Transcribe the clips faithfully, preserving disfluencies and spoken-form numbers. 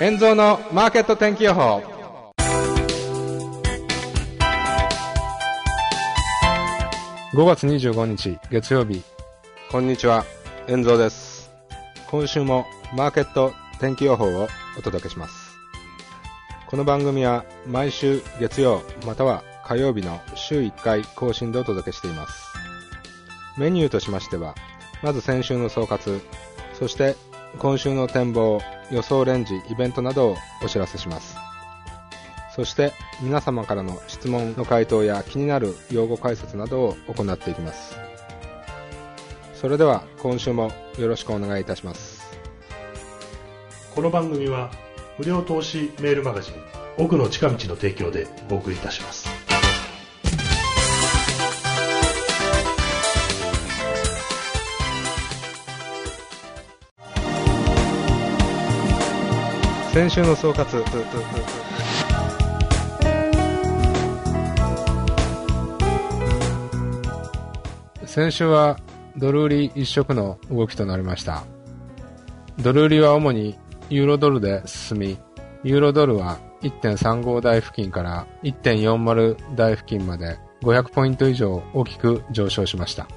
円蔵のマーケット天気予報。ごがつにじゅうごにち月曜日、こんにちは、円蔵です。今週もマーケット天気予報をお届けします。この番組は毎週月曜または火曜日の週いっかい更新でお届けしています。メニューとしましては、まず先週の総括、そして今週の展望、予想レンジ、イベントなどをお知らせします。そして皆様からの質問の回答や気になる用語解説などを行っていきます。それでは今週もよろしくお願いいたします。この番組は無料投資メールマガジン奥の近道の提供でお送りいたします。先週の総括。先週はドル売り一色の動きとなりました。ドル売りは主にユーロドルで進み、ユーロドルは いってんさんご 台付近から いってんよんまる 台付近までごひゃくポイント以上大きく上昇しました。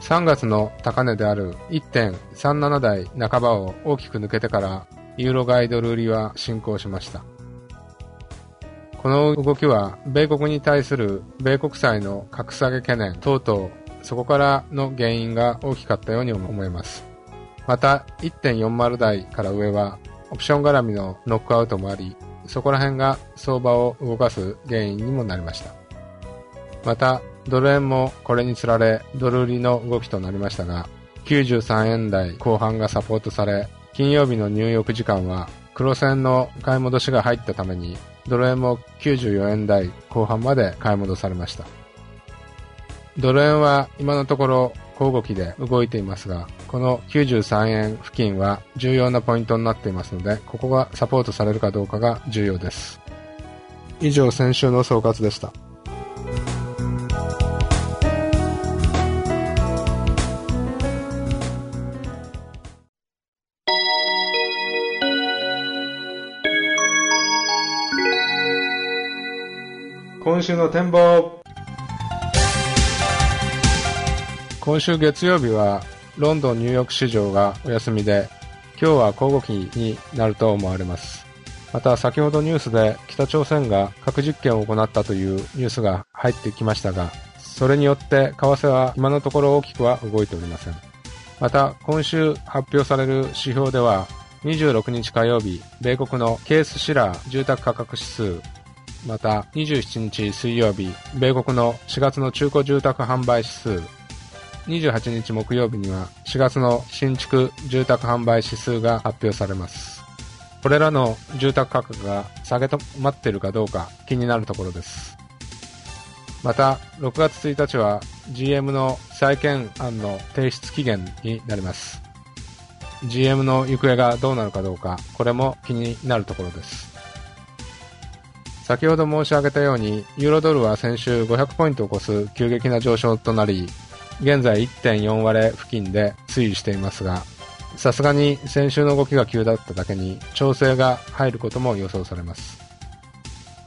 さんがつの高値である いってんさんなな 台半ばを大きく抜けてからユーロ買いドル売りは進行しました。この動きは米国に対する米国債の格下げ懸念等々、そこからの原因が大きかったように思います。また いってんよんまる 台から上はオプション絡みのノックアウトもあり、そこら辺が相場を動かす原因にもなりました。またドル円もこれにつられドル売りの動きとなりましたが、きゅうじゅうさんえん台後半がサポートされ、金曜日の入浴時間は黒線の買い戻しが入ったためにドル円もきゅうじゅうよえん台後半まで買い戻されました。ドル円は今のところ小動きで動いていますが、このきゅうじゅうさんえん付近は重要なポイントになっていますので、ここがサポートされるかどうかが重要です。以上、先週の総括でした。今週の展望。今週月曜日はロンドンニューヨーク市場がお休みで、今日は小動きになると思われます。また先ほどニュースで北朝鮮が核実験を行ったというニュースが入ってきましたが、それによって為替は今のところ大きくは動いておりません。また今週発表される指標では、にじゅうろくにち火曜日、米国のケースシラー住宅価格指数、またにじゅうしちにち水曜日、米国のしがつの中古住宅販売指数、にじゅうはちにち木曜日にはしがつの新築住宅販売指数が発表されます。これらの住宅価格が下げ止まっているかどうか気になるところです。またろくがつついたちは ジーエム の再建案の提出期限になります。 ジーエム の行方がどうなるかどうか、これも気になるところです。先ほど申し上げたように、ユーロドルは先週ごひゃくポイントを超す急激な上昇となり、現在 いってんよん 割れ付近で推移していますが、さすがに先週の動きが急だっただけに調整が入ることも予想されます。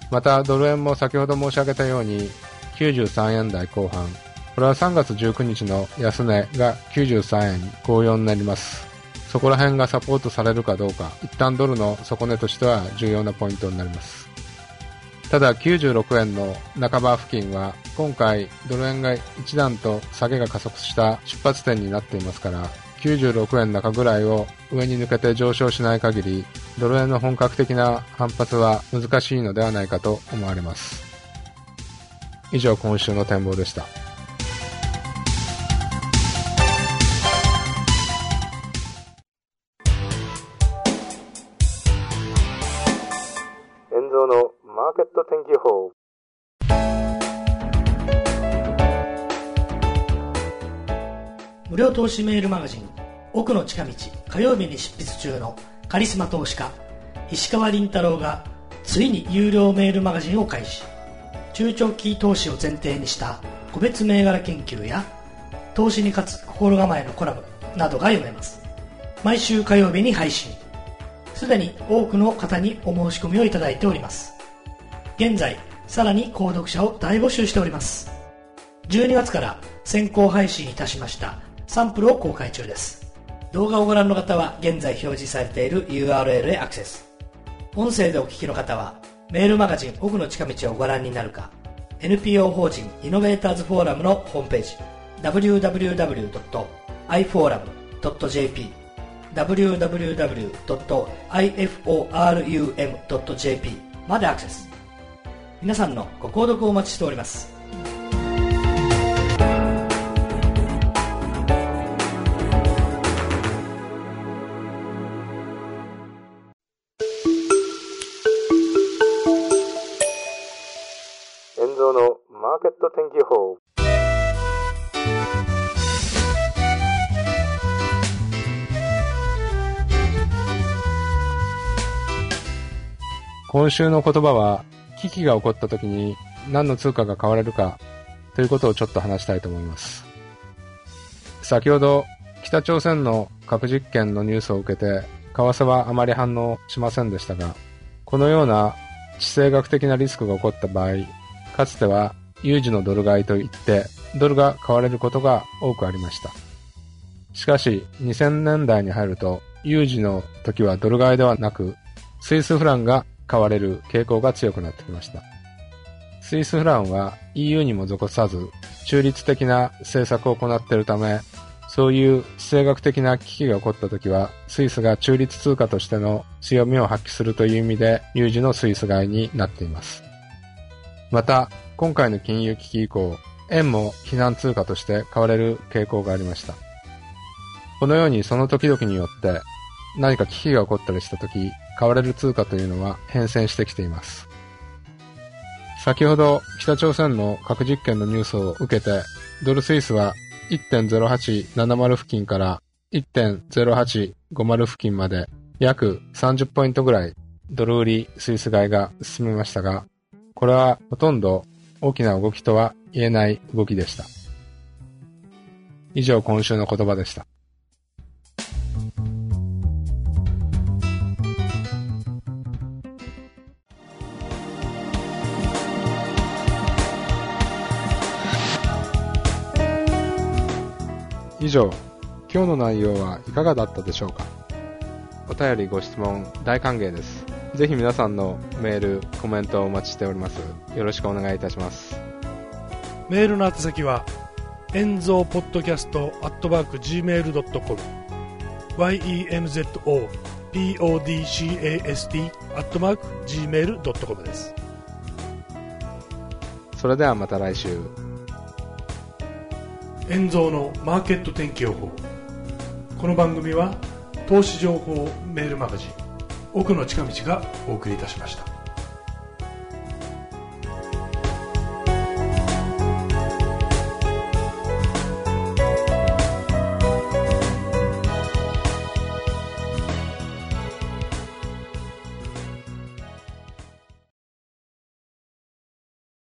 またドル円も先ほど申し上げたようにきゅうじゅうさんえん台後半、これはさんがつじゅうくにちの安値がきゅうじゅうさんえんごじゅうよんになります。そこら辺がサポートされるかどうか、一旦ドルの底値としては重要なポイントになります。ただきゅうじゅうろくえんの半ば付近は今回ドル円が一段と下げが加速した出発点になっていますから、きゅうじゅうろくえん中ぐらいを上に抜けて上昇しない限り、ドル円の本格的な反発は難しいのではないかと思われます。以上、今週の展望でした。無料投資メールマガジン奥の近道、火曜日に執筆中のカリスマ投資家石川凛太郎がついに有料メールマガジンを開始。中長期投資を前提にした個別銘柄研究や投資に勝つ心構えのコラムなどが読めます。毎週火曜日に配信。すでに多くの方にお申し込みをいただいております。現在さらに購読者を大募集しております。じゅうにがつから先行配信いたしましたサンプルを公開中です。動画をご覧の方は現在表示されている ユーアールエル へアクセス。音声でお聞きの方はメールマガジン奥の近道をご覧になるか エヌピーオー 法人イノベーターズフォーラムのホームページ ダブリューダブリューダブリュードットアイフォーラムドットジェーピー ダブリューダブリューダブリュードットアイフォーラムドットジェーピー までアクセス。皆さんのご購読をお待ちしております。エンゾーのマーケット天気予報。今週の言葉は危機が起こった時に何の通貨が買われるかということをちょっと話したいと思います。先ほど北朝鮮の核実験のニュースを受けて為替はあまり反応しませんでしたが、このような地政学的なリスクが起こった場合、かつては有事のドル買いといってドルが買われることが多くありました。しかしにせんねんだいに入ると有事の時はドル買いではなくスイスフランが買われる傾向が強くなってきました。スイスフランは イーユー にも属さず中立的な政策を行っているため、そういう地政学的な危機が起こった時はスイスが中立通貨としての強みを発揮するという意味で有事のスイス買いになっています。また今回の金融危機以降、円も避難通貨として買われる傾向がありました。このようにその時々によって何か危機が起こったりした時、買われる通貨というのは変遷してきています。先ほど北朝鮮の核実験のニュースを受けてドルスイスは いってんゼロはちななまる 付近から いってんゼロはちごまる 付近まで約さんじゅっポイントぐらいドル売りスイス買いが進みましたが、これはほとんど大きな動きとは言えない動きでした。以上、今週の言葉でした。以上、今日の内容はいかがだったでしょうか。お便りご質問大歓迎です。ぜひ皆さんのメールコメントをお待ちしております。よろしくお願いいたします。メールの宛先はエンゾーポッドキャストアットマークジーメールドットコム ワイイーエムゼットオーピーオーディーシーエーエスティーアットマークジーメールドットコム です。それではまた来週。エンゾーのマーケット天気予報。この番組は投資情報メールマガジン奥の近道がお送りいたしました。